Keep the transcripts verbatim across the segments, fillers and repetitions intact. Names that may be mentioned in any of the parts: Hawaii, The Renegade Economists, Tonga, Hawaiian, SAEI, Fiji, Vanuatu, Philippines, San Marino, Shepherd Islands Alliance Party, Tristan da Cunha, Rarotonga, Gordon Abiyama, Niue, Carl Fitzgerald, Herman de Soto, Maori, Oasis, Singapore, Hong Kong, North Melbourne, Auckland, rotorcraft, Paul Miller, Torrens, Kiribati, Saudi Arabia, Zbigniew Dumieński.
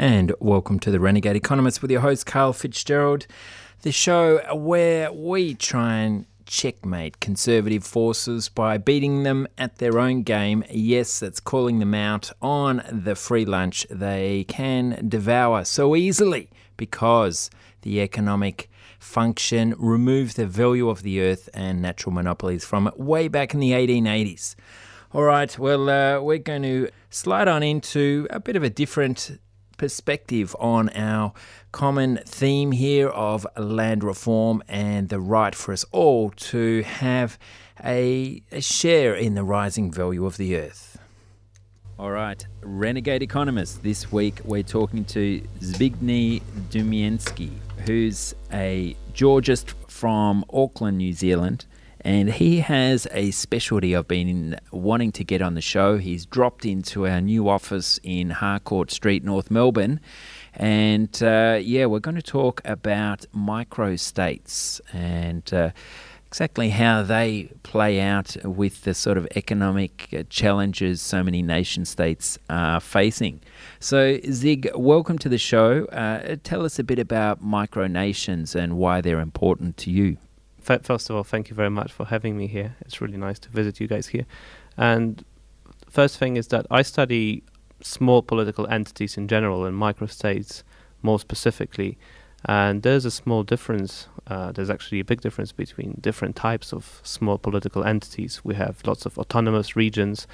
and welcome to The Renegade Economists with your host, Carl Fitzgerald, the show where we try and checkmate conservative forces by beating them at their own game. Yes, that's calling them out on the free lunch they can devour so easily because the economic function removed the value of the earth and natural monopolies from it way back in the eighteen eighties. All right, well, uh, we're going to slide on into a bit of a different perspective on our common theme here of land reform and the right for us all to have a, a share in the rising value of the earth. All right, Renegade Economists, this week we're talking to Zbigniew Dumieński, who's a Georgist from Auckland, New Zealand, and he has a specialty I've been wanting to get on the show. He's dropped into our new office in Harcourt Street, North Melbourne. And uh, yeah, we're going to talk about microstates and uh, exactly how they play out with the sort of economic challenges so many nation states are facing. So Zig, welcome to the show. Uh, tell us a bit about micronations and why they're important to you. First of all, thank you very much for having me here. It's really nice to visit you guys here. And first thing is that I study small political entities in general and microstates more specifically. And there's a small difference. Uh, there's actually a big difference between different types of small political entities. We have lots of autonomous regions,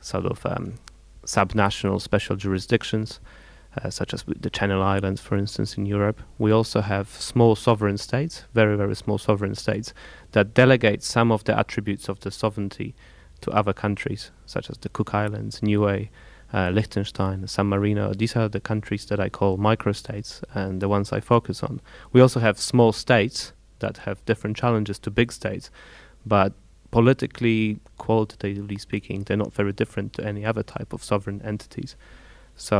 sort of um, subnational special jurisdictions, Uh, such as the Channel Islands, for instance, in Europe. We also have small sovereign states, very, very small sovereign states, that delegate some of the attributes of the sovereignty to other countries, such as the Cook Islands, Niue, uh, Liechtenstein, San Marino. These are the countries that I call microstates and the ones I focus on. We also have small states that have different challenges to big states, but politically, qualitatively speaking, they're not very different to any other type of sovereign entities. So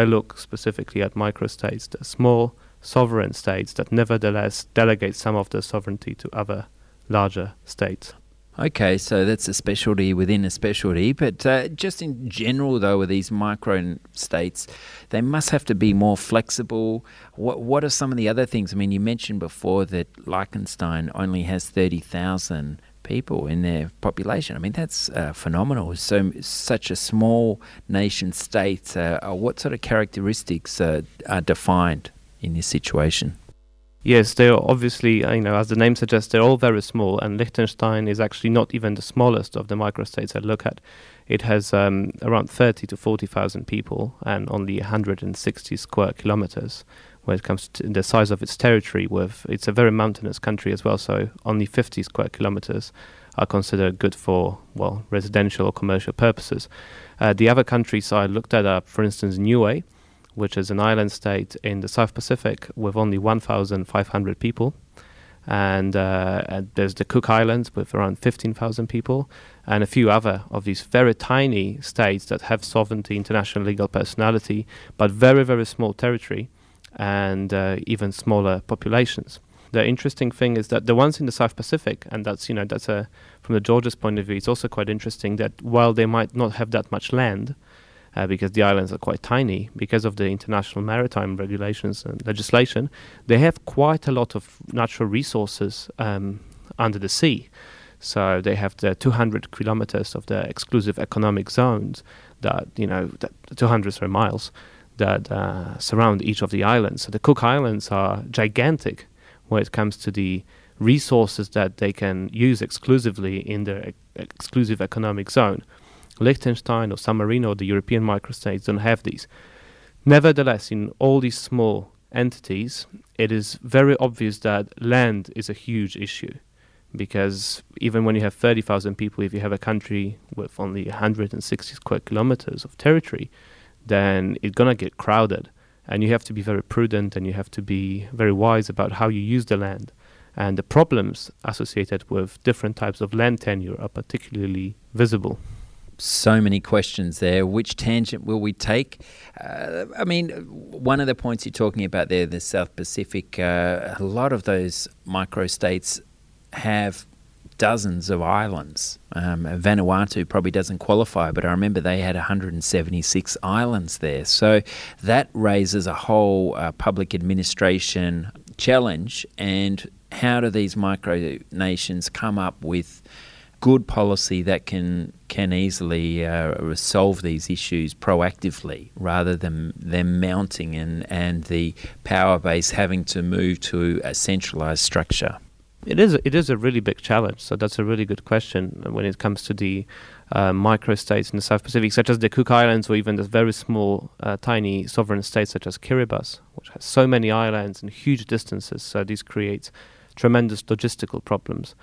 I look specifically at microstates, the small sovereign states that nevertheless delegate some of their sovereignty to other larger states. Okay, so that's a specialty within a specialty. But uh, just in general, though, with these microstates, they must have to be more flexible. What, what are some of the other things? I mean, you mentioned before that Liechtenstein only has thirty thousand people in their population. I mean, that's uh, phenomenal. So, such a small nation state, uh, what sort of characteristics uh, are defined in this situation? Yes, they are obviously, you know, as the name suggests, they're all very small, and Liechtenstein is actually not even the smallest of the microstates I look at. It has um, around thirty to forty thousand people and only one hundred sixty square kilometers. When it comes to the size of its territory, with it's a very mountainous country as well, so only fifty square kilometers are considered good for, well, residential or commercial purposes. Uh, the other countries I looked at are, for instance, Niue, which is an island state in the South Pacific with only one thousand five hundred people. And uh, and there's the Cook Islands with around fifteen thousand people, and a few other of these very tiny states that have sovereignty, international legal personality, but very, very small territory, and uh, even smaller populations. The interesting thing is that the ones in the South Pacific, and that's, you know, that's a, from the Georgists' point of view, it's also quite interesting that while they might not have that much land, uh, because the islands are quite tiny, because of the international maritime regulations and legislation, they have quite a lot of natural resources um, under the sea. So they have the two hundred kilometers of the exclusive economic zones that, you know, that two hundred or miles, that uh, surround each of the islands. So the Cook Islands are gigantic when it comes to the resources that they can use exclusively in their ex- exclusive economic zone. Liechtenstein or San Marino, the European microstates, don't have these. Nevertheless, in all these small entities, it is very obvious that land is a huge issue, because even when you have thirty thousand people, if you have a country with only one hundred sixty square kilometers of territory, then it's going to get crowded, and you have to be very prudent and you have to be very wise about how you use the land. And the problems associated with different types of land tenure are particularly visible. So many questions there. Which tangent will we take? Uh, I mean, one of the points you're talking about there, the South Pacific, uh, a lot of those microstates have dozens of islands. Um, Vanuatu probably doesn't qualify, but I remember they had one hundred seventy-six islands there. So that raises a whole uh, public administration challenge. And how do these micronations come up with good policy that can can easily uh, resolve these issues proactively, rather than them mounting and and the power base having to move to a centralised structure? It is it is a really big challenge. So that's a really good question when it comes to the uh, microstates in the South Pacific, such as the Cook Islands, or even the very small, uh, tiny sovereign states such as Kiribati, which has so many islands and huge distances. So these create tremendous logistical problems.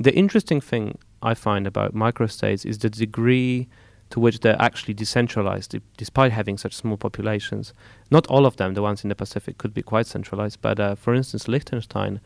The interesting thing I find about microstates is the degree to which they're actually decentralized, d- despite having such small populations. Not all of them, the ones in the Pacific, could be quite centralized, but uh, for instance, Liechtenstein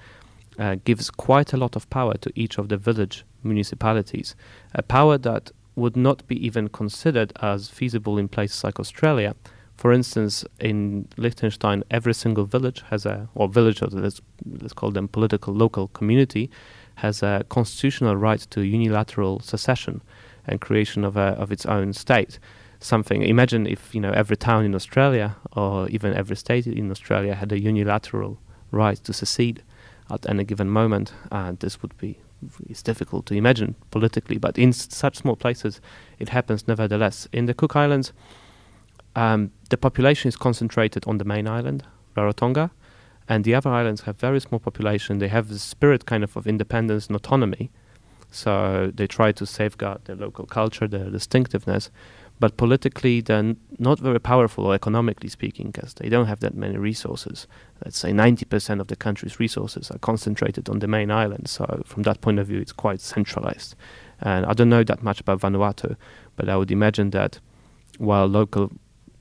uh, gives quite a lot of power to each of the village municipalities, a power that would not be even considered as feasible in places like Australia. For instance, in Liechtenstein, every single village has a, or village, or let's, let's call them political local community, has a constitutional right to unilateral secession and creation of a, of its own state. Something, imagine if, you know, every town in Australia or even every state in Australia had a unilateral right to secede at any given moment. Uh, this would be, it's difficult to imagine politically, but in s- such small places it happens nevertheless. In the Cook Islands, um, the population is concentrated on the main island, Rarotonga, and the other islands have very small population. They have this spirit kind of of independence and autonomy. So they try to safeguard their local culture, their distinctiveness. But politically, they're n- not very powerful, or economically speaking, because they don't have that many resources. Let's say ninety percent of the country's resources are concentrated on the main island. So from that point of view, it's quite centralized. And I don't know that much about Vanuatu, but I would imagine that while local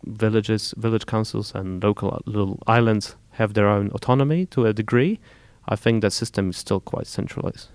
villages, village councils and local little islands have their own autonomy to a degree, I think that system is still quite centralized.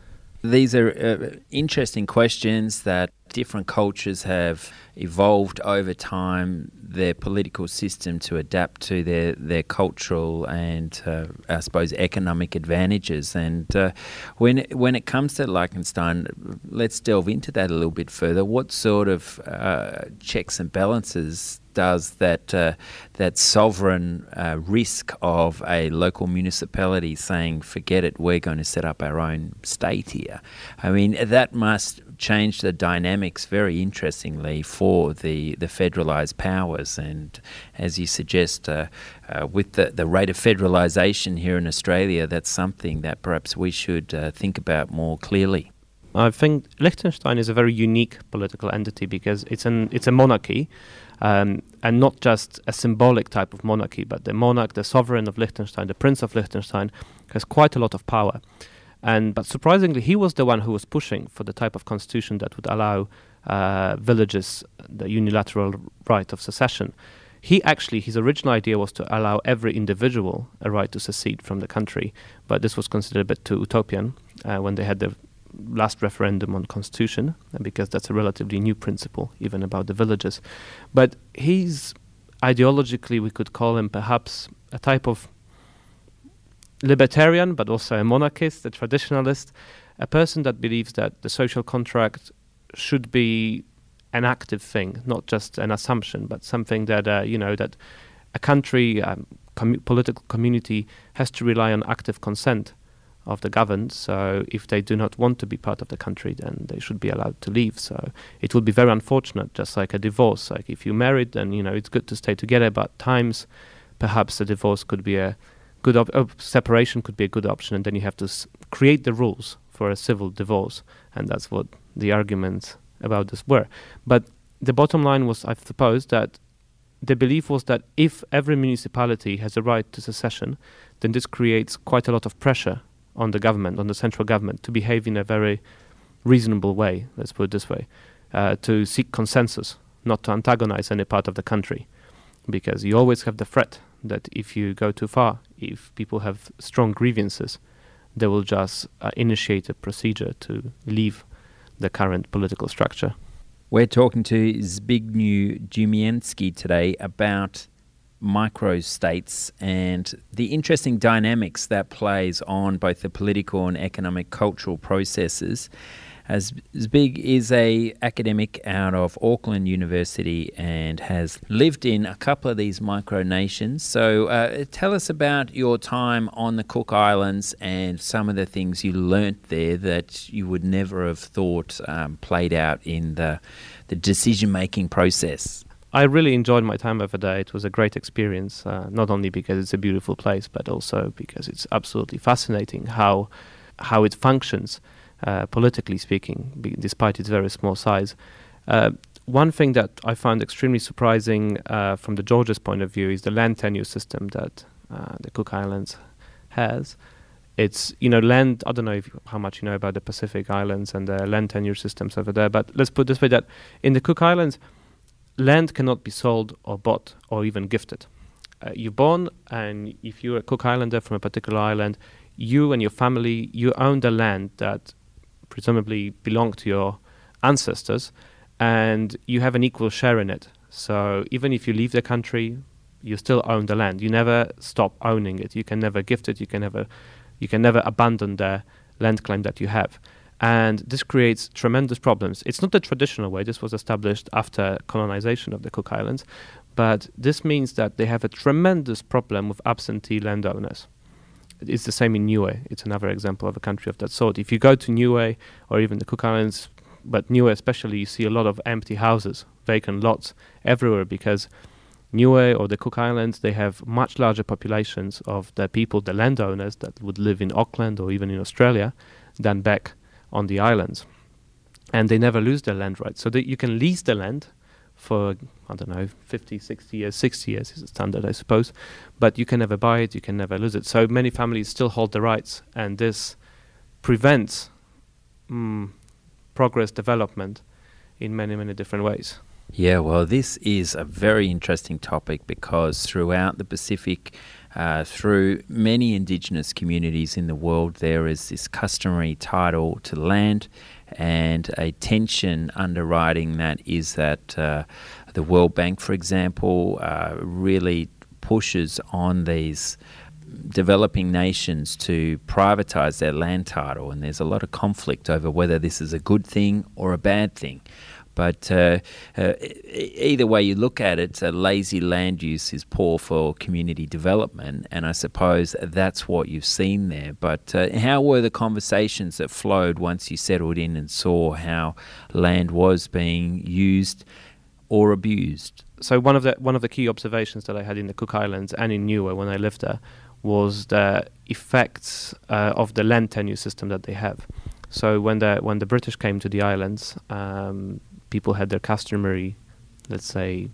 These are uh, interesting questions that different cultures have evolved over time, their political system to adapt to their, their cultural and, uh, I suppose, economic advantages. And uh, when, when it comes to Liechtenstein, let's delve into that a little bit further. What sort of uh, checks and balances does that uh, that sovereign uh, risk of a local municipality saying, forget it, we're going to set up our own state here? I mean, that must change the dynamics very interestingly for the, the federalised powers. And as you suggest, uh, uh, with the, the rate of federalisation here in Australia, that's something that perhaps we should uh, think about more clearly. I think Liechtenstein is a very unique political entity because it's an it's a monarchy, um, and not just a symbolic type of monarchy, but the monarch, the sovereign of Liechtenstein, the Prince of Liechtenstein, has quite a lot of power. And but surprisingly, he was the one who was pushing for the type of constitution that would allow uh, villages the unilateral right of secession. He actually, his original idea was to allow every individual a right to secede from the country, but this was considered a bit too utopian uh, when they had the last referendum on constitution, because that's a relatively new principle even about the villages. But he's ideologically, we could call him perhaps a type of libertarian, but also a monarchist, a traditionalist, a person that believes that the social contract should be an active thing, not just an assumption, but something that uh, you know that a country, um, com- political community has to rely on active consent of the governed. So if they do not want to be part of the country, then they should be allowed to leave. So it would be very unfortunate, just like a divorce. Like if you're married, then you know it's good to stay together, but times perhaps a divorce could be a good op- uh, separation could be a good option, and then you have to s- create the rules for a civil divorce, and that's what the arguments about this were. But the bottom line was, I suppose, that the belief was that if every municipality has a right to secession, then this creates quite a lot of pressure on the government, on the central government, to behave in a very reasonable way, let's put it this way, uh, to seek consensus, not to antagonize any part of the country, because you always have the threat that if you go too far, if people have strong grievances, they will just uh, initiate a procedure to leave the current political structure. We're talking to Zbigniew Dumieński today about microstates and the interesting dynamics that plays on both the political and economic cultural processes. As Zbig is a academic out of Auckland University and has lived in a couple of these micronations. So uh, tell us about your time on the Cook Islands and some of the things you learnt there that you would never have thought um, played out in the, the decision-making process. I really enjoyed my time over there. It was a great experience, uh, not only because it's a beautiful place, but also because it's absolutely fascinating how how it functions. Uh, politically speaking, be, despite its very small size. Uh, one thing that I found extremely surprising uh, from the Georgist point of view is the land tenure system that uh, the Cook Islands has. It's, you know, land, I don't know if you, how much you know about the Pacific Islands and the land tenure systems over there, but let's put it this way, that in the Cook Islands, land cannot be sold or bought or even gifted. Uh, you're born, and if you're a Cook Islander from a particular island, you and your family, you own the land that presumably belong to your ancestors, and you have an equal share in it. So even if you leave the country, you still own the land. You never stop owning it. You can never gift it. You can never, you can never abandon the land claim that you have. And this creates tremendous problems. It's not the traditional way. This was established after colonization of the Cook Islands. But this means that they have a tremendous problem with absentee landowners. It's the same in Niue. It's another example of a country of that sort. If you go to Niue or even the Cook Islands, but Niue especially, you see a lot of empty houses, vacant lots everywhere, because Niue or the Cook Islands, they have much larger populations of the people, the landowners that would live in Auckland or even in Australia, than back on the islands. And they never lose their land rights. So that you can lease the land for, I don't know, fifty, sixty years, sixty years is the standard, I suppose. But you can never buy it, you can never lose it. So many families still hold the rights, and this prevents mm, progress, development in many, many different ways. Yeah, well, this is a very interesting topic because throughout the Pacific, uh, through many indigenous communities in the world, there is this customary title to land and a tension underwriting that is that uh, the World Bank, for example, uh, really pushes on these developing nations to privatize their land title, and there's a lot of conflict over whether this is a good thing or a bad thing. But uh, uh, either way you look at it, uh, lazy land use is poor for community development, and I suppose that's what you've seen there. But uh, how were the conversations that flowed once you settled in and saw how land was being used or abused? So one of the one of the key observations that I had in the Cook Islands and in Niue when I lived there was the effects uh, of the land tenure system that they have. So when the when the British came to the islands, um, people had their customary, let's say,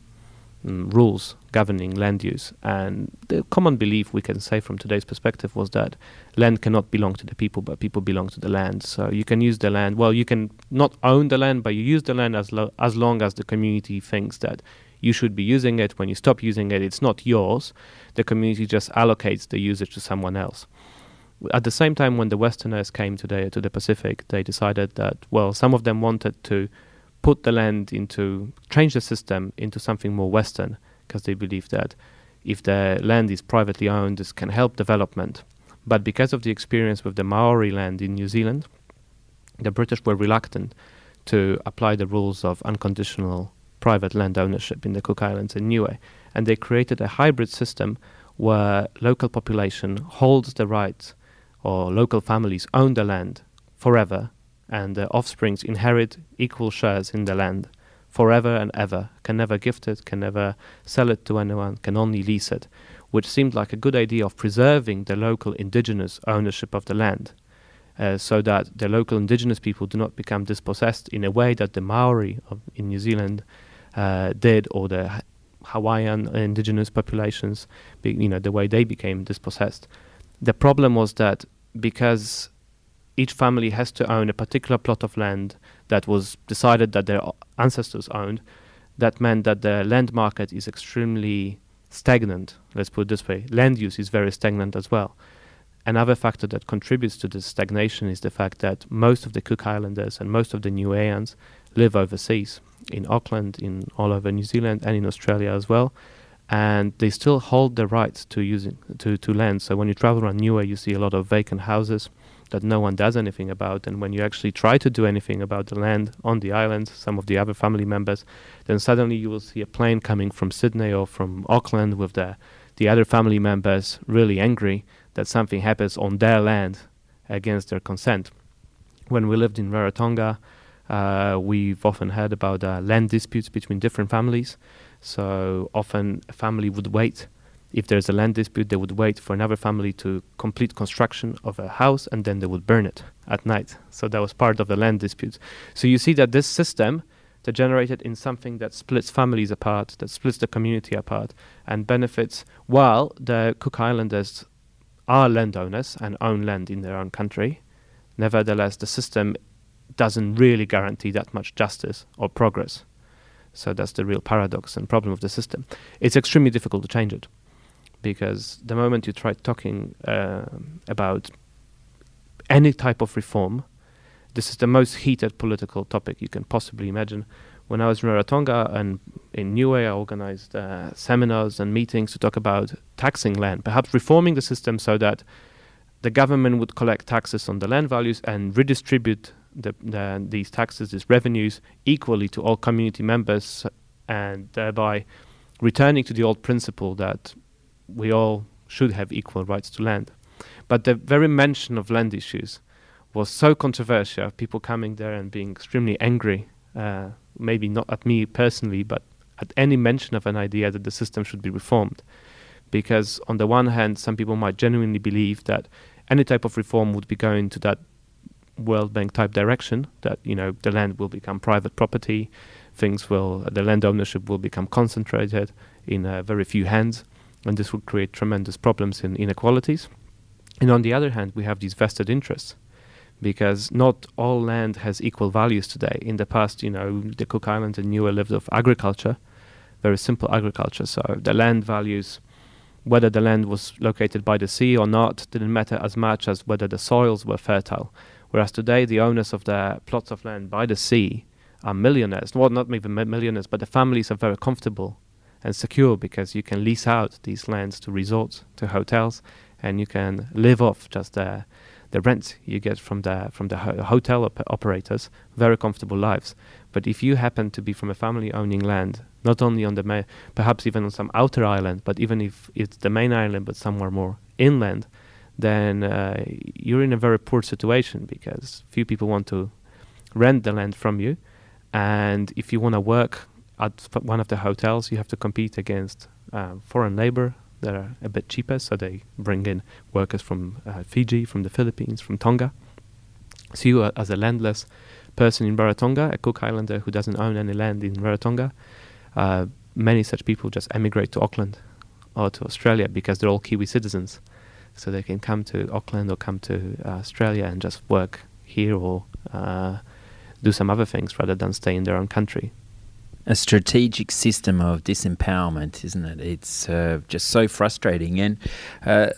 mm, rules governing land use. And the common belief, we can say from today's perspective, was that land cannot belong to the people, but people belong to the land. So you can use the land. Well, you can not own the land, but you use the land as, lo- as long as the community thinks that you should be using it. When you stop using it, it's not yours. The community just allocates the usage to someone else. At the same time, when the Westerners came today to the Pacific, they decided that, well, some of them wanted to put the land into, change the system into something more Western, because they believe that if the land is privately owned, this can help development. But because of the experience with the Maori land in New Zealand, the British were reluctant to apply the rules of unconditional private land ownership in the Cook Islands and Niue. And they created a hybrid system where local population holds the rights, or local families own the land forever, and their offsprings inherit equal shares in the land forever and ever, can never gift it, can never sell it to anyone, can only lease it, which seemed like a good idea of preserving the local indigenous ownership of the land, uh, so that the local indigenous people do not become dispossessed in a way that the Maori of, in New Zealand uh, did, or the Hawaiian indigenous populations, be, you know, the way they became dispossessed. The problem was that because each family has to own a particular plot of land that was decided that their ancestors owned, that meant that the land market is extremely stagnant. Let's put it this way. Land use is very stagnant as well. Another factor that contributes to this stagnation is the fact that most of the Cook Islanders and most of the Niueans live overseas, in Auckland, in all over New Zealand and in Australia as well. and they still hold the rights to using to, to land. So when you travel around Niue, you see a lot of vacant houses that no one does anything about, and when you actually try to do anything about the land on the island, some of the other family members, then suddenly you will see a plane coming from Sydney or from Auckland with the, the other family members really angry that something happens on their land against their consent. When we lived in Rarotonga, uh, we've often heard about uh, land disputes between different families. So often a family would wait, if there's a land dispute, they would wait for another family to complete construction of a house, and then they would burn it at night. So that was part of the land disputes. So you see that this system degenerated in something that splits families apart, that splits the community apart, and benefits, while the Cook Islanders are landowners and own land in their own country. Nevertheless, the system doesn't really guarantee that much justice or progress. So that's the real paradox and problem of the system. It's extremely difficult to change it, because the moment you try talking uh, about any type of reform, this is the most heated political topic you can possibly imagine. When I was in Rarotonga and in Niue, I organized uh, seminars and meetings to talk about taxing land, perhaps reforming the system so that the government would collect taxes on the land values and redistribute The, the, these taxes, these revenues, equally to all community members, and thereby returning to the old principle that we all should have equal rights to land. But the very mention of land issues was so controversial, people coming there and being extremely angry, uh, maybe not at me personally, but at any mention of an idea that the system should be reformed. Because on the one hand, some people might genuinely believe that any type of reform would be going to that World Bank type direction, that, you know, the land will become private property, things will, the land ownership will become concentrated in uh, very few hands, and this would create tremendous problems and inequalities. And on the other hand, we have these vested interests, because not all land has equal values today. In the past, you know, the Cook Islands and Niue lived off agriculture, very simple agriculture, so the land values, whether the land was located by the sea or not, didn't matter as much as whether the soils were fertile. Whereas today, the owners of the plots of land by the sea are millionaires. Well, not even millionaires, but the families are very comfortable and secure, because you can lease out these lands to resorts, to hotels, and you can live off just the, the rent you get from the, from the ho- hotel op- operators. Very comfortable lives. But if you happen to be from a family owning land, not only on the main, perhaps even on some outer island, but even if it's the main island, but somewhere more inland, then uh, you're in a very poor situation, because few people want to rent the land from you. And if you want to work at one of the hotels, you have to compete against uh, foreign labor that are a bit cheaper. So they bring in workers from uh, Fiji, from the Philippines, from Tonga. So you, uh, as a landless person in Rarotonga, a Cook Islander who doesn't own any land in Rarotonga, uh, many such people just emigrate to Auckland or to Australia, because they're all Kiwi citizens. So they can come to Auckland or come to uh, Australia and just work here, or uh, do some other things rather than stay in their own country. A strategic system of disempowerment, isn't it? It's uh, just so frustrating. And uh,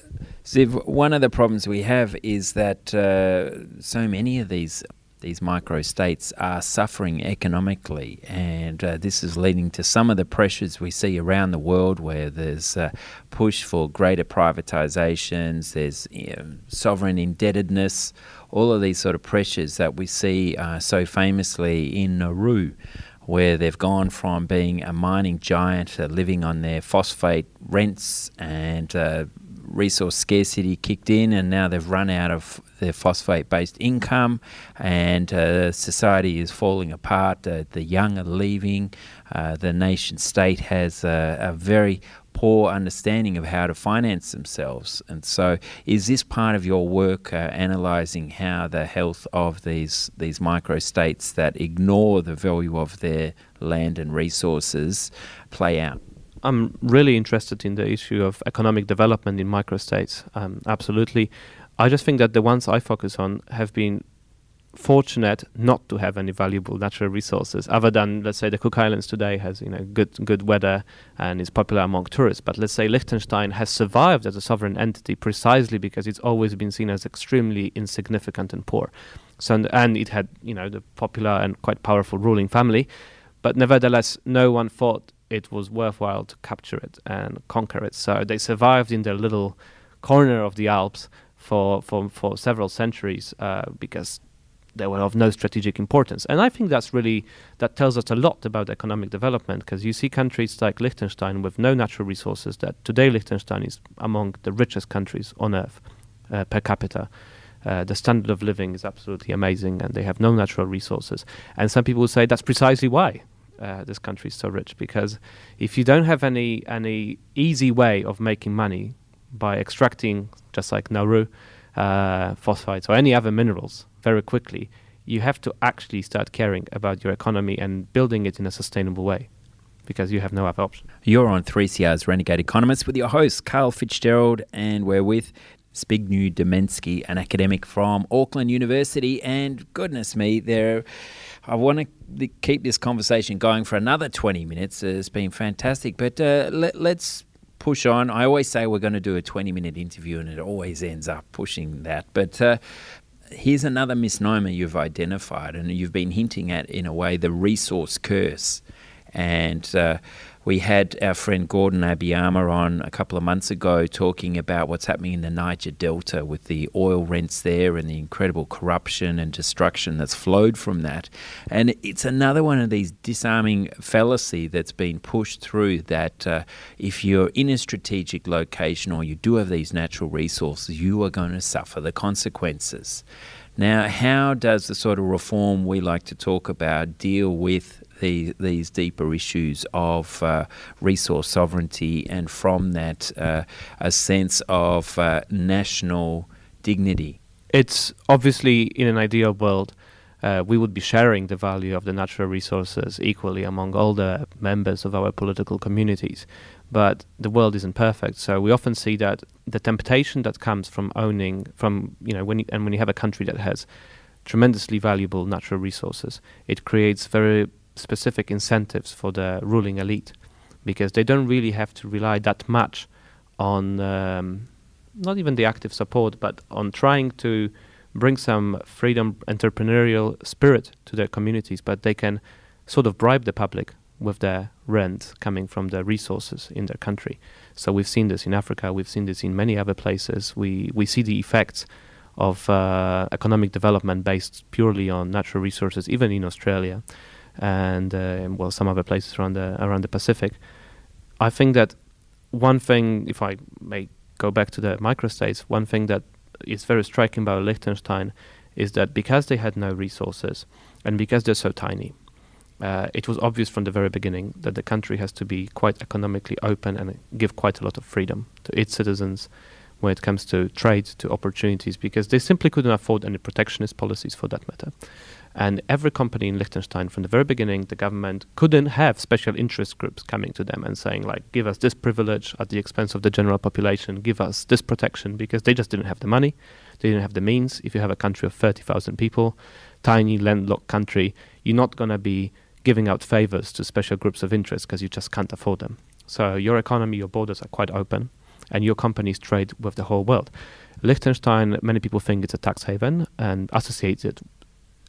Ziv, one of the problems we have is that uh, so many of these these micro-states are suffering economically, and uh, this is leading to some of the pressures we see around the world, where there's a push for greater privatisations, there's you know, sovereign indebtedness, all of these sort of pressures that we see uh, so famously in Nauru, where they've gone from being a mining giant, uh, living on their phosphate rents, and uh, resource scarcity kicked in, and now they've run out of their phosphate-based income, and uh, society is falling apart. Uh, the young are leaving. Uh, the nation-state has a, a very poor understanding of how to finance themselves. And so is this part of your work, uh, analysing how the health of these, these micro-states that ignore the value of their land and resources play out? I'm really interested in the issue of economic development in microstates, um, absolutely. I just think that the ones I focus on have been fortunate not to have any valuable natural resources, other than, let's say, the Cook Islands today has you know good good weather and is popular among tourists. But let's say Liechtenstein has survived as a sovereign entity precisely because it's always been seen as extremely insignificant and poor. So and, and it had you know the popular and quite powerful ruling family, but nevertheless, no one thought it was worthwhile to capture it and conquer it. So they survived in their little corner of the Alps for for, for several centuries uh, because they were of no strategic importance. And I think that's really, that tells us a lot about economic development, because you see countries like Liechtenstein with no natural resources, that today Liechtenstein is among the richest countries on earth uh, per capita. Uh, the standard of living is absolutely amazing and they have no natural resources. And some people will say that's precisely why uh, this country is so rich, because if you don't have any, any easy way of making money by extracting, just like Nauru, uh, phosphites or any other minerals very quickly, you have to actually start caring about your economy and building it in a sustainable way, because you have no other option. You're on three C R's Renegade Economists with your host, Carl Fitzgerald, and we're with Zbigniew Dumieński, an academic from Auckland University. And goodness me, there, I want to keep this conversation going for another twenty minutes. It's been fantastic, but uh, let, let's push on. I always say we're going to do a twenty-minute interview, and it always ends up pushing that. But uh, here's another misnomer you've identified, and you've been hinting at, in a way, the resource curse. And uh, we had our friend Gordon Abiyama on a couple of months ago talking about what's happening in the Niger Delta with the oil rents there and the incredible corruption and destruction that's flowed from that. And it's another one of these disarming fallacy that's been pushed through, that uh, if you're in a strategic location or you do have these natural resources, you are going to suffer the consequences. Now, how does the sort of reform we like to talk about deal with The, these deeper issues of uh, resource sovereignty, and from that uh, a sense of uh, national dignity? It's obviously, in an ideal world, uh, we would be sharing the value of the natural resources equally among all the members of our political communities. But the world isn't perfect, so we often see that the temptation that comes from owning, from you know, when you, and when you have a country that has tremendously valuable natural resources, it creates very specific incentives for the ruling elite, because they don't really have to rely that much on um, not even the active support, but on trying to bring some freedom, entrepreneurial spirit to their communities. But they can sort of bribe the public with their rent coming from the resources in their country. So we've seen this in Africa, we've seen this in many other places. We, we see the effects of uh, economic development based purely on natural resources, even in Australia. And uh, well, some other places around the around the Pacific. I think that one thing, if I may go back to the microstates, one thing that is very striking about Liechtenstein is that because they had no resources and because they're so tiny, uh, it was obvious from the very beginning that the country has to be quite economically open and give quite a lot of freedom to its citizens when it comes to trade, to opportunities, because they simply couldn't afford any protectionist policies for that matter. And every company in Liechtenstein, from the very beginning, the government couldn't have special interest groups coming to them and saying, like, give us this privilege at the expense of the general population, give us this protection, because they just didn't have the money, they didn't have the means. If you have a country of thirty thousand people, tiny landlocked country, you're not going to be giving out favors to special groups of interest because you just can't afford them. So your economy, your borders are quite open, and your companies trade with the whole world. Liechtenstein, many people think it's a tax haven and associate it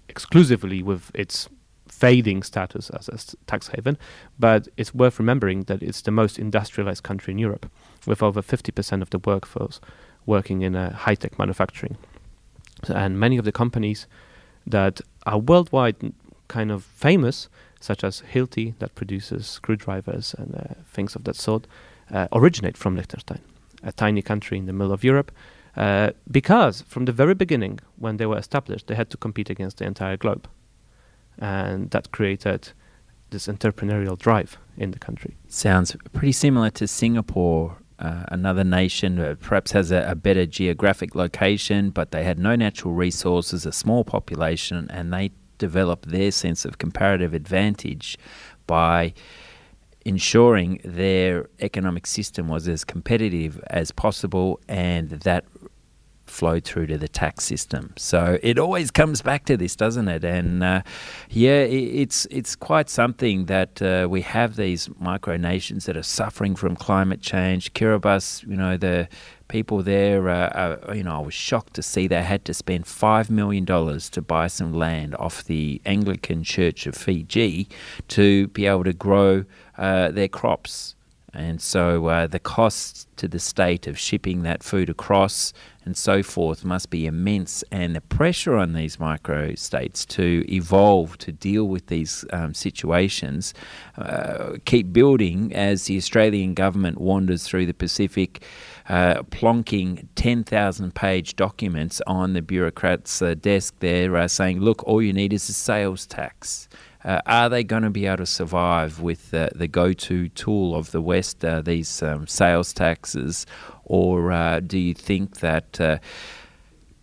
exclusively with its fading status as a tax haven, but it's worth remembering that it's the most industrialized country in Europe, with over fifty percent of the workforce working in uh, high-tech manufacturing. And many of the companies that are worldwide kind of famous, such as Hilti, that produces screwdrivers and uh, things of that sort, uh, originate from Liechtenstein, a tiny country in the middle of Europe. Uh, because from the very beginning, when they were established, they had to compete against the entire globe. And that created this entrepreneurial drive in the country. Sounds pretty similar to Singapore, uh, another nation that perhaps has a, a better geographic location, but they had no natural resources, a small population, and they developed their sense of comparative advantage by ensuring their economic system was as competitive as possible, and that flowed through to the tax system. So it always comes back to this, doesn't it? And uh, yeah, it's it's quite something that uh, we have these micronations that are suffering from climate change. Kiribati, you know, the people there, uh, are, you know, I was shocked to see they had to spend five million dollars to buy some land off the Anglican Church of Fiji to be able to grow uh, their crops. And so uh, the costs to the state of shipping that food across and so forth must be immense, and the pressure on these micro-states to evolve, to deal with these um, situations, uh, keep building as the Australian government wanders through the Pacific, uh, plonking ten thousand page documents on the bureaucrats' uh, desk there, uh, saying, look, all you need is a sales tax. Uh, are they going to be able to survive with uh, the go-to tool of the West, uh, these um, sales taxes, or uh, do you think that, uh,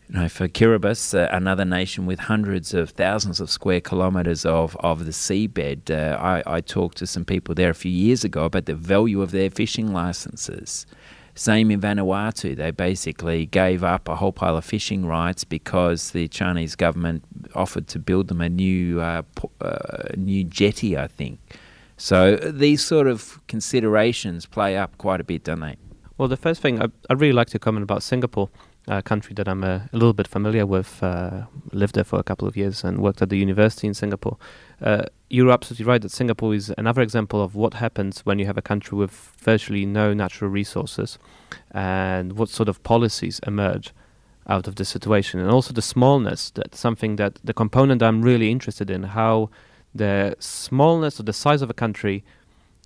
you know, for Kiribati, uh, another nation with hundreds of thousands of square kilometres of, of the seabed, uh, I, I talked to some people there a few years ago about the value of their fishing licences. Same in Vanuatu, they basically gave up a whole pile of fishing rights because the Chinese government offered to build them a new uh, po- uh, new jetty, I think. So these sort of considerations play up quite a bit, don't they? Well, the first thing, I, I'd really like to comment about Singapore, a country that I'm a, a little bit familiar with, uh, lived there for a couple of years and worked at the university in Singapore. Uh, you're absolutely right that Singapore is another example of what happens when you have a country with virtually no natural resources and what sort of policies emerge out of this situation. And also the smallness, that's something that the component I'm really interested in, how the smallness or the size of a country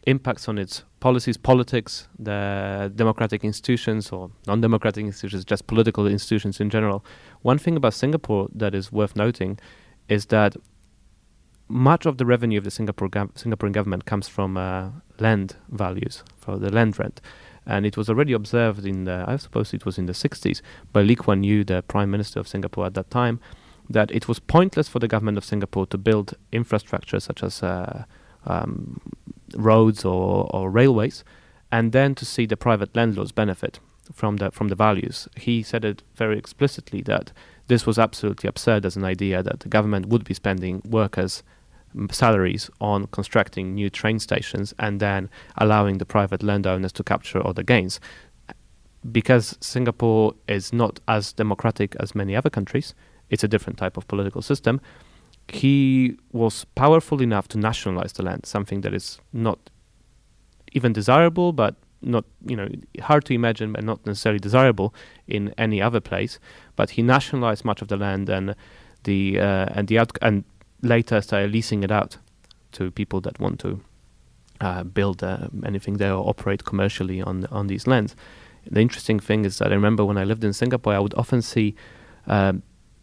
impacts on its policies, politics, the democratic institutions or non-democratic institutions, just political institutions in general. One thing about Singapore that is worth noting is that much of the revenue of the Singapore gov- Singaporean government comes from uh, land values, for the land rent. And it was already observed in, the, I suppose it was in the sixties, by Lee Kuan Yew, the Prime Minister of Singapore at that time, that it was pointless for the government of Singapore to build infrastructure such as uh, um, roads or, or railways, and then to see the private landlords benefit from the from the values. He said it very explicitly that this was absolutely absurd as an idea, that the government would be spending workers' salaries on constructing new train stations and then allowing the private landowners to capture all the gains. Because Singapore is not as democratic as many other countries, it's a different type of political system, he was powerful enough to nationalize the land, something that is not even desirable, but not, you know, hard to imagine, but not necessarily desirable in any other place. But he nationalized much of the land, and the uh, and the out- and later started leasing it out to people that want to uh, build uh, anything there or operate commercially on on these lands. The interesting thing is that I remember when I lived in Singapore, I would often see uh,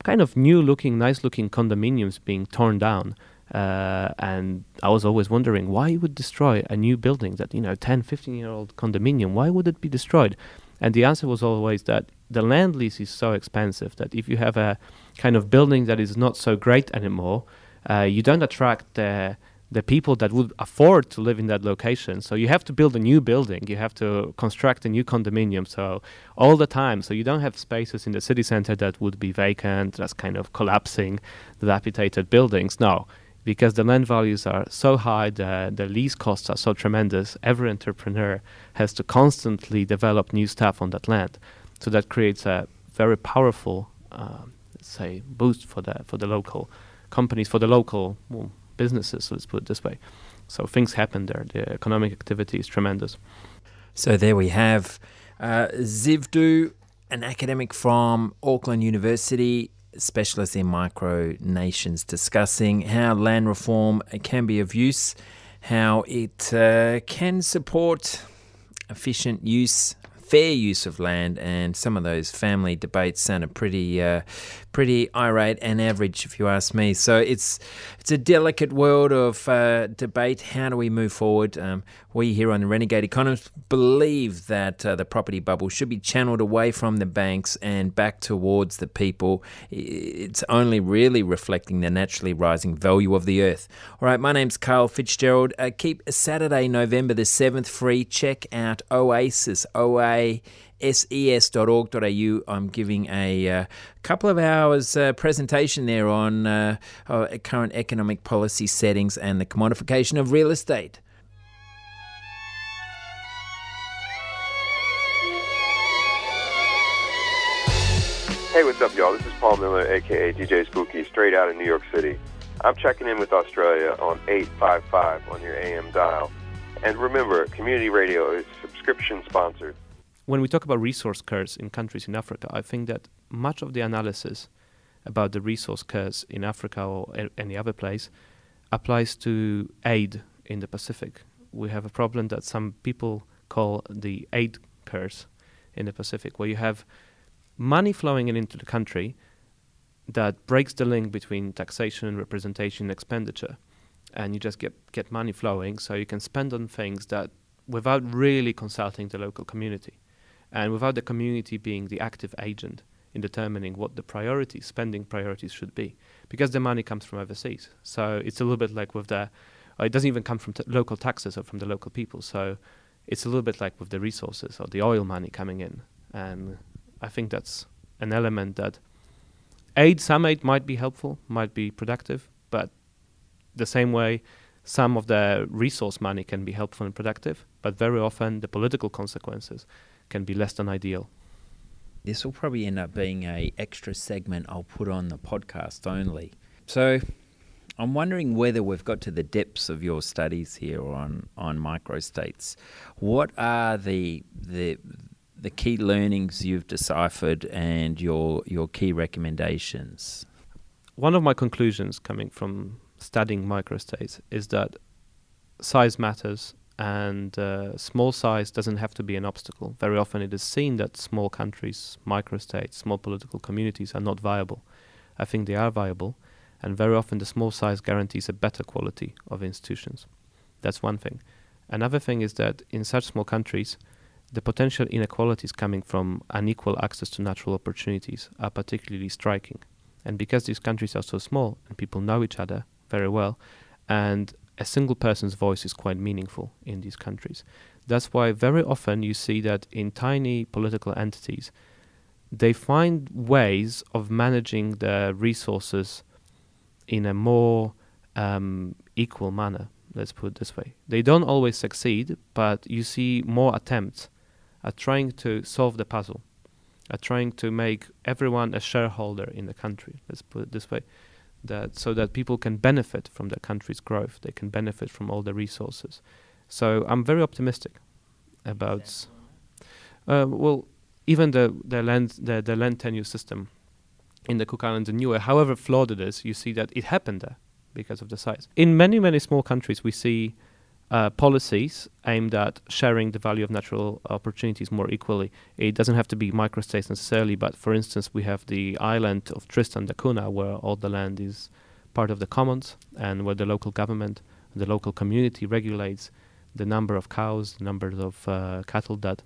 kind of new-looking, nice-looking condominiums being torn down. Uh, and I was always wondering why you would destroy a new building that, you know, ten, fifteen-year-old condominium, why would it be destroyed? And the answer was always that the land lease is so expensive that if you have a kind of building that is not so great anymore, uh, you don't attract the, the people that would afford to live in that location. So you have to build a new building, you have to construct a new condominium, so all the time. So you don't have spaces in the city center that would be vacant, that's kind of collapsing, dilapidated buildings. No. Because the land values are so high, the, the lease costs are so tremendous, every entrepreneur has to constantly develop new stuff on that land. So that creates a very powerful, um, say, boost for the for the local companies, for the local well, businesses, let's put it this way. So things happen there. The economic activity is tremendous. So there we have uh, Zbigniew, an academic from Auckland University, specialists in micro nations, discussing how land reform can be of use, how it uh, can support efficient use, fair use of land, and some of those family debates sounded pretty uh, pretty irate and average, if you ask me. So it's it's a delicate world of uh, debate. How do we move forward? Um, we here on the Renegade Economists believe that uh, the property bubble should be channeled away from the banks and back towards the people. It's only really reflecting the naturally rising value of the earth. All right, my name's Carl Fitzgerald. Uh, keep Saturday, November the seventh free. Check out Oasis, O A ses dot org dot a u. I'm giving a uh, couple of hours uh, presentation there on uh, uh, current economic policy settings and the commodification of real estate. Hey, what's up, y'all? This is Paul Miller, aka D J Spooky, straight out of New York City. I'm checking in with Australia on eight five five on your A M dial. And remember, community radio is subscription sponsored. When we talk about resource curves in countries in Africa, I think that much of the analysis about the resource curves in Africa or a- any other place applies to aid in the Pacific. We have a problem that some people call the aid curse in the Pacific, where you have money flowing in into the country that breaks the link between taxation, representation, and expenditure. And you just get, get money flowing, so you can spend on things that without really consulting the local community and without the community being the active agent in determining what the priorities, spending priorities should be, because the money comes from overseas. So it's a little bit like with the, uh, it doesn't even come from t- local taxes or from the local people. So it's a little bit like with the resources or the oil money coming in. And I think that's an element that aid, some aid might be helpful, might be productive, but the same way some of the resource money can be helpful and productive, but very often the political consequences can be less than ideal. This will probably end up being an extra segment I'll put on the podcast only. So I'm wondering whether we've got to the depths of your studies here on, on microstates. What are the the the key learnings you've deciphered and your your key recommendations? One of my conclusions coming from studying microstates is that size matters, and uh, small size doesn't have to be an obstacle. Very often it is seen that small countries, microstates, small political communities are not viable. I think they are viable, and very often the small size guarantees a better quality of institutions. That's one thing. Another thing is that in such small countries, the potential inequalities coming from unequal access to natural opportunities are particularly striking. And because these countries are so small and people know each other very well, and a single person's voice is quite meaningful in these countries. That's why very often you see that in tiny political entities, they find ways of managing their resources in a more um, equal manner, let's put it this way. They don't always succeed, but you see more attempts at trying to solve the puzzle, at trying to make everyone a shareholder in the country, let's put it this way. That so that people can benefit from the country's growth, they can benefit from all the resources. So I'm very optimistic about uh, well, even the the land the, the land tenure system in the Cook Islands and Niue, however flawed it is, you see that it happened there because of the size. In many many small countries, we see uh, policies aimed at sharing the value of natural opportunities more equally. It doesn't have to be microstates necessarily, but for instance, we have the island of Tristan da Cunha, where all the land is part of the commons and where the local government, the local community regulates the number of cows, the numbers of uh, cattle that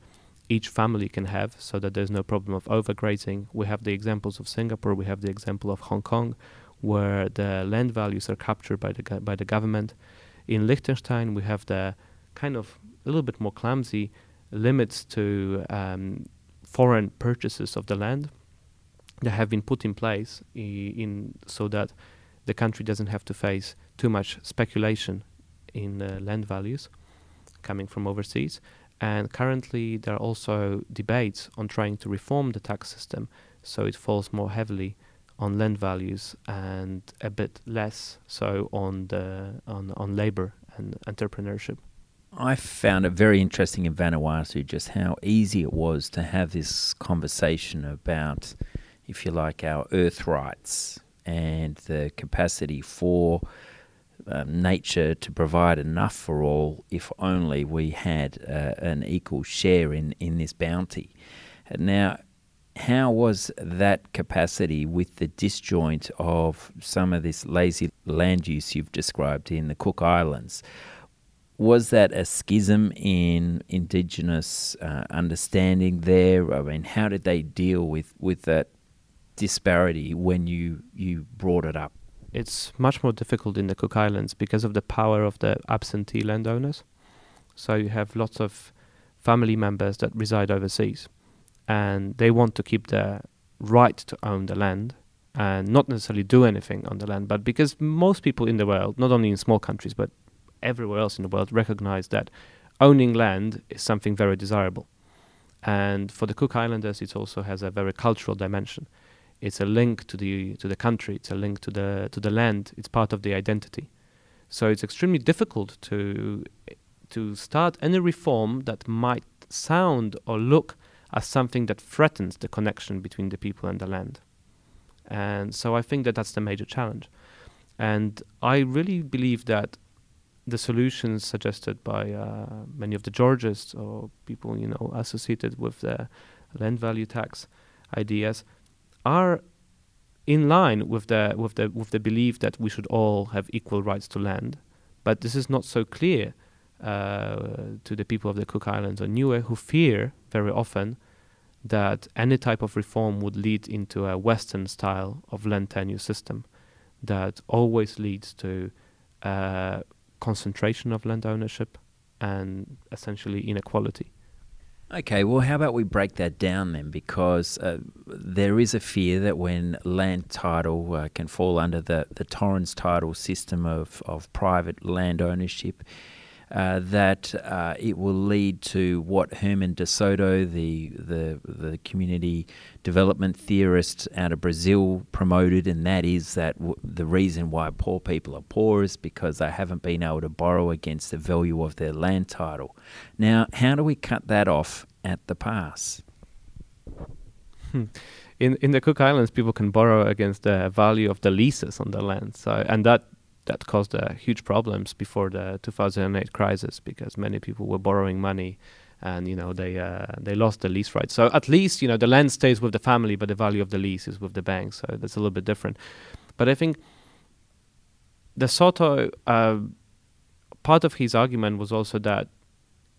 each family can have, so that there's no problem of overgrazing. We have the examples of Singapore, we have the example of Hong Kong, where the land values are captured by the go- by the government. In Liechtenstein, we have the kind of a little bit more clumsy limits to um, foreign purchases of the land that have been put in place I- in so that the country doesn't have to face too much speculation in uh, land values coming from overseas. And currently there are also debates on trying to reform the tax system so it falls more heavily on land values and a bit less so on the on, on labor and entrepreneurship. I found it very interesting in Vanuatu just how easy it was to have this conversation about, if you like, our earth rights and the capacity for um, nature to provide enough for all if only we had uh, an equal share in, in this bounty. And now, how was that capacity with the disjoint of some of this lazy land use you've described in the Cook Islands? Was that a schism in indigenous uh, understanding there? I mean, how did they deal with, with that disparity when you, you brought it up? It's much more difficult in the Cook Islands because of the power of the absentee landowners. So you have lots of family members that reside overseas, and they want to keep the right to own the land and not necessarily do anything on the land. But because most people in the world, not only in small countries, but everywhere else in the world, recognize that owning land is something very desirable. And for the Cook Islanders, it also has a very cultural dimension. It's a link to the to the country. It's a link to the to the land. It's part of the identity. So it's extremely difficult to to start any reform that might sound or look as something that threatens the connection between the people and the land. And so I think that that's the major challenge. And I really believe that the solutions suggested by uh, many of the Georgists or people, you know, associated with the land value tax ideas are in line with the with the with the belief that we should all have equal rights to land. But this is not so clear uh, to the people of the Cook Islands or Niue, who fear very often that any type of reform would lead into a Western style of land tenure system that always leads to uh, concentration of land ownership and essentially inequality. Okay, well, how about we break that down then? Because uh, there is a fear that when land title uh, can fall under the, the Torrens title system of, of private land ownership, uh, that uh, it will lead to what Herman de Soto, the, the the community development theorist out of Brazil, promoted, and that is that w- the reason why poor people are poor is because they haven't been able to borrow against the value of their land title. Now, how do we cut that off at the pass? Hmm. In in the Cook Islands, people can borrow against the value of the leases on the land, so and that. That caused uh, huge problems before the two thousand eight crisis, because many people were borrowing money, and you know they uh, they lost the lease rights. So at least you know the land stays with the family, but the value of the lease is with the bank. So that's a little bit different. But I think De Soto, uh, part of his argument was also that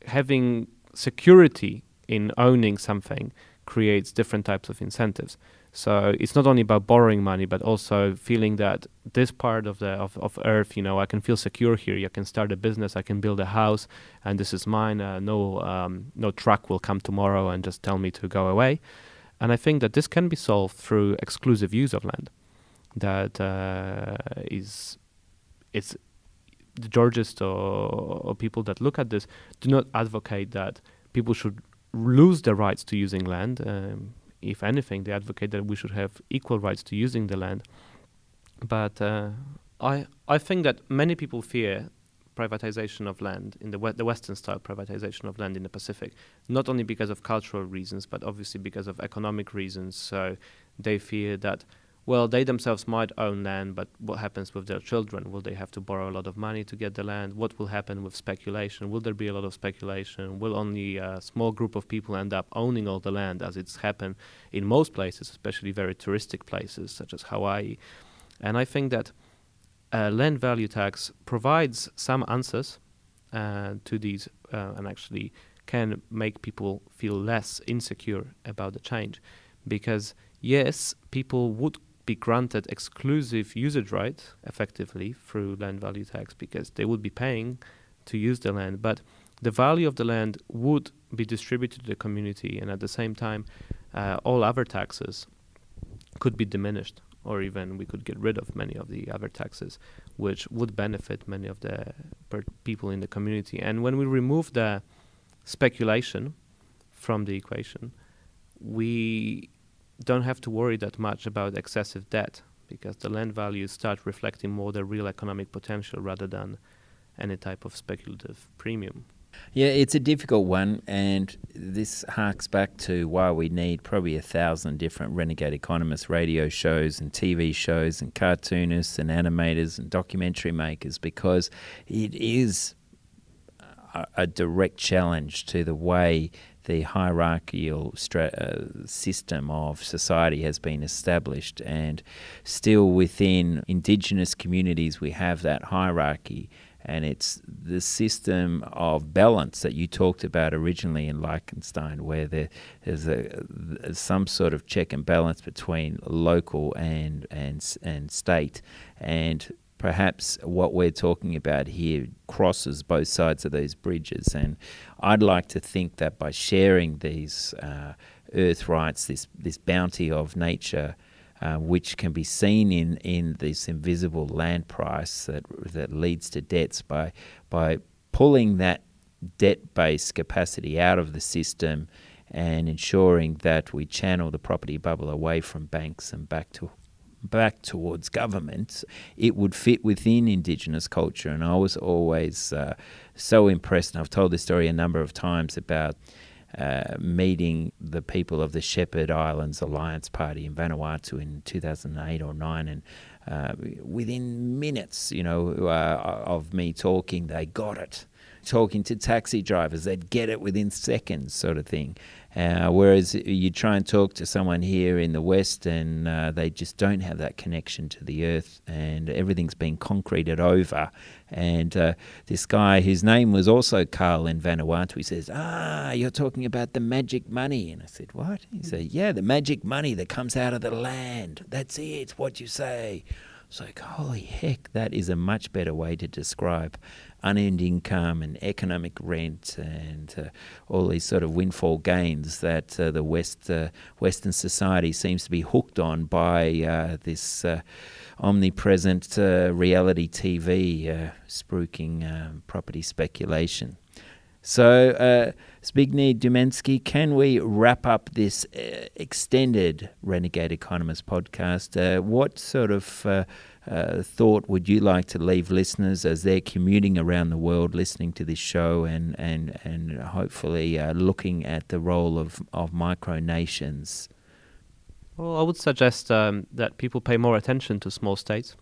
having security in owning something creates different types of incentives. So it's not only about borrowing money, but also feeling that this part of the of, of earth, you know, I can feel secure here. I can start a business. I can build a house, and this is mine. Uh, no, um, no truck will come tomorrow and just tell me to go away. And I think that this can be solved through exclusive use of land. That uh, is, it's the Georgists or, or people that look at this do not advocate that people should lose their rights to using land. Um, If anything, they advocate that we should have equal rights to using the land. But uh, I I think that many people fear privatization of land, in the we- the Western-style privatization of land in the Pacific, not only because of cultural reasons, but obviously because of economic reasons. So they fear that, well, they themselves might own land, but what happens with their children? Will they have to borrow a lot of money to get the land? What will happen with speculation? Will there be a lot of speculation? Will only a small group of people end up owning all the land, as it's happened in most places, especially very touristic places such as Hawaii? And I think that a land value tax provides some answers uh, to these uh, and actually can make people feel less insecure about the change. Because, yes, people would be granted exclusive usage right, effectively, through land value tax, because they would be paying to use the land. But the value of the land would be distributed to the community, and at the same time, uh, all other taxes could be diminished, or even we could get rid of many of the other taxes, which would benefit many of the per- people in the community. And when we remove the speculation from the equation, we don't have to worry that much about excessive debt, because the land values start reflecting more the real economic potential rather than any type of speculative premium. Yeah, it's a difficult one, and this harks back to why we need probably a thousand different Renegade Economists radio shows and T V shows and cartoonists and animators and documentary makers, because it is a, a direct challenge to the way the hierarchical stra- uh, system of society has been established, and still within indigenous communities we have that hierarchy, and it's the system of balance that you talked about originally in Liechtenstein, where there is a, some sort of check and balance between local and and and state, and perhaps what we're talking about here crosses both sides of these bridges. And I'd like to think that by sharing these uh, earth rights, this, this bounty of nature, uh, which can be seen in, in this invisible land price that that leads to debts, by by pulling that debt-based capacity out of the system and ensuring that we channel the property bubble away from banks and back to back towards government, it would fit within Indigenous culture. And I was always uh, so impressed, and I've told this story a number of times about uh, meeting the people of the Shepherd Islands Alliance Party in Vanuatu in two thousand eight or nine, and uh, within minutes, you know, uh, of me talking, they got it. Talking to taxi drivers, they'd get it within seconds, sort of thing. Uh, whereas you try and talk to someone here in the West and uh, they just don't have that connection to the earth, and everything's been concreted over. And uh, this guy, his name was also Carl in Vanuatu, he says, ah, you're talking about the magic money. And I said, what? He mm-hmm. said, yeah, the magic money that comes out of the land. That's it, what you say. It's like, holy heck, that is a much better way to describe unending income and economic rent and uh, all these sort of windfall gains that uh, the West uh, Western society seems to be hooked on by uh, this uh, omnipresent uh, reality T V uh, spooking um, property speculation. So, uh, Zbigniew Dumieński, can we wrap up this uh, extended Renegade Economist podcast? Uh, what sort of uh, uh, thought would you like to leave listeners as they're commuting around the world listening to this show and, and, and hopefully uh, looking at the role of, of micronations? Well, I would suggest um, that people pay more attention to small states,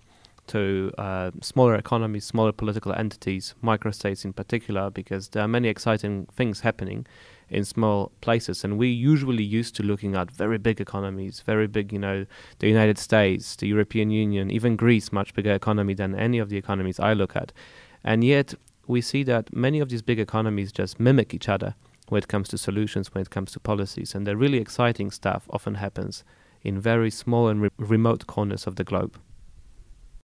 to uh, smaller economies, smaller political entities, microstates in particular, because there are many exciting things happening in small places. And we're usually used to looking at very big economies, very big, you know, the United States, the European Union, even Greece, much bigger economy than any of the economies I look at. And yet we see that many of these big economies just mimic each other when it comes to solutions, when it comes to policies. And the really exciting stuff often happens in very small and re- remote corners of the globe.